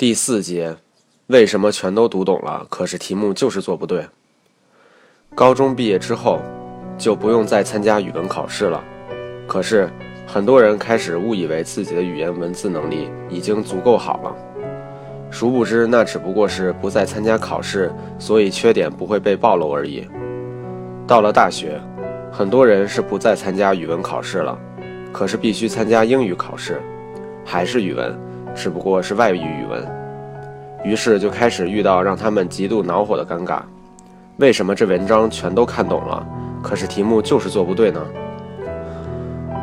第四节，为什么全都读懂了，可是题目就是做不对？高中毕业之后，就不用再参加语文考试了，可是很多人开始误以为自己的语言文字能力已经足够好了，殊不知那只不过是不再参加考试，所以缺点不会被暴露而已。到了大学，很多人是不再参加语文考试了，可是必须参加英语考试，还是语文，只不过是外语语文，于是就开始遇到让他们极度恼火的尴尬。为什么这文章全都看懂了，可是题目就是做不对呢？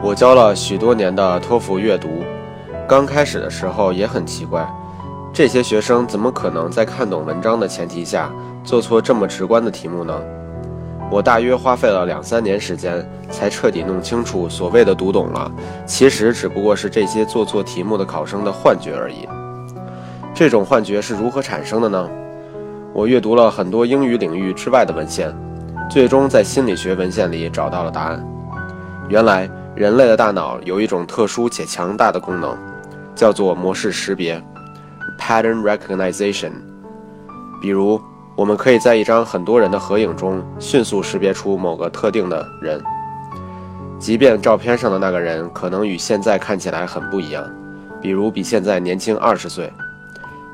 我教了许多年的托福阅读，刚开始的时候也很奇怪，这些学生怎么可能在看懂文章的前提下做错这么直观的题目呢？我大约花费了2-3年时间才彻底弄清楚，所谓的读懂了其实只不过是这些做错题目的考生的幻觉而已。这种幻觉是如何产生的呢？我阅读了很多英语领域之外的文献，最终在心理学文献里找到了答案。原来人类的大脑有一种特殊且强大的功能，叫做模式识别 Pattern Recognition。 比如我们可以在一张很多人的合影中迅速识别出某个特定的人，即便照片上的那个人可能与现在看起来很不一样，比如比现在年轻20岁。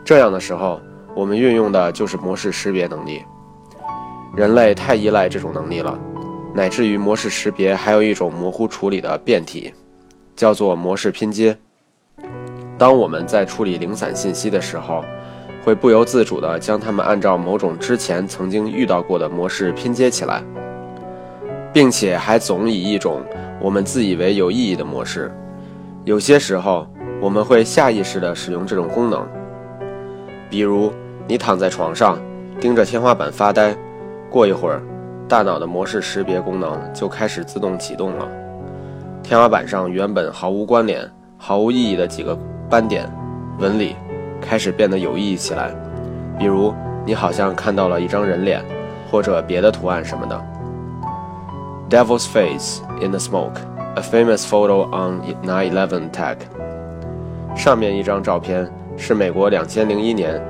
这样的时候，我们运用的就是模式识别能力。人类太依赖这种能力了，乃至于模式识别还有一种模糊处理的变体，叫做模式拼接。当我们在处理零散信息的时候，会不由自主地将它们按照某种之前曾经遇到过的模式拼接起来，并且还总以一种我们自以为有意义的模式。有些时候我们会下意识地使用这种功能，比如你躺在床上盯着天花板发呆，过一会儿大脑的模式识别功能就开始自动启动了。天花板上原本毫无关联毫无意义的几个斑点纹理开始变得有意义起来，比如你好像看到了一张人脸或者别的图案什么的。 Devil's face in the smoke, a famous photo on 9/11 attack。 上面一张照片是美国2001年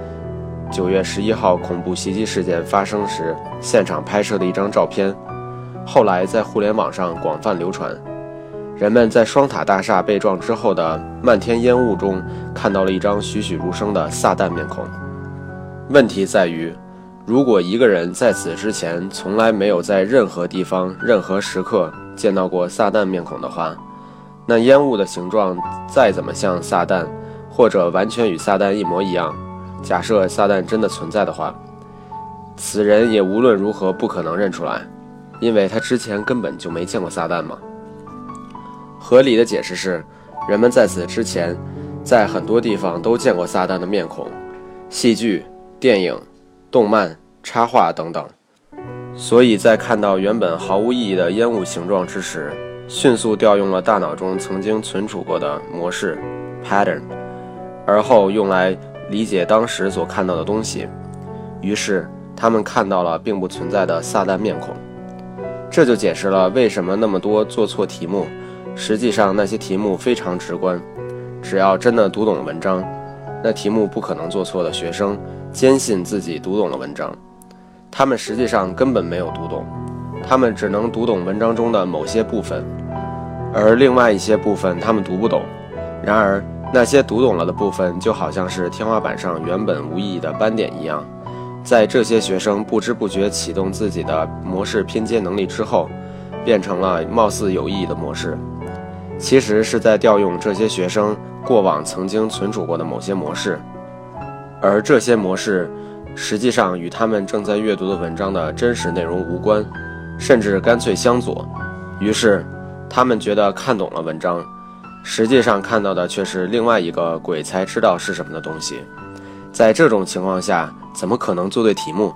9月11号恐怖袭击事件发生时现场拍摄的一张照片，后来在互联网上广泛流传。人们在双塔大厦被撞之后的漫天烟雾中看到了一张栩栩如生的撒旦面孔。问题在于，如果一个人在此之前从来没有在任何地方任何时刻见到过撒旦面孔的话，那烟雾的形状再怎么像撒旦，或者完全与撒旦一模一样，假设撒旦真的存在的话，此人也无论如何不可能认出来，因为他之前根本就没见过撒旦嘛。合理的解释是，人们在此之前在很多地方都见过撒旦的面孔，戏剧、电影、动漫、插画等等，所以在看到原本毫无意义的烟雾形状之时，迅速调用了大脑中曾经存储过的模式 pattern， 而后用来理解当时所看到的东西。于是他们看到了并不存在的撒旦面孔。这就解释了为什么那么多做错题目，实际上那些题目非常直观，只要真的读懂文章，那题目不可能做错的学生坚信自己读懂了文章，他们实际上根本没有读懂，他们只能读懂文章中的某些部分，而另外一些部分他们读不懂。然而那些读懂了的部分就好像是天花板上原本无意义的斑点一样，在这些学生不知不觉启动自己的模式拼接能力之后，变成了貌似有意义的模式，其实是在调用这些学生过往曾经存储过的某些模式，而这些模式实际上与他们正在阅读的文章的真实内容无关，甚至干脆相左。于是他们觉得看懂了文章，实际上看到的却是另外一个鬼才知道是什么的东西。在这种情况下，怎么可能做对题目？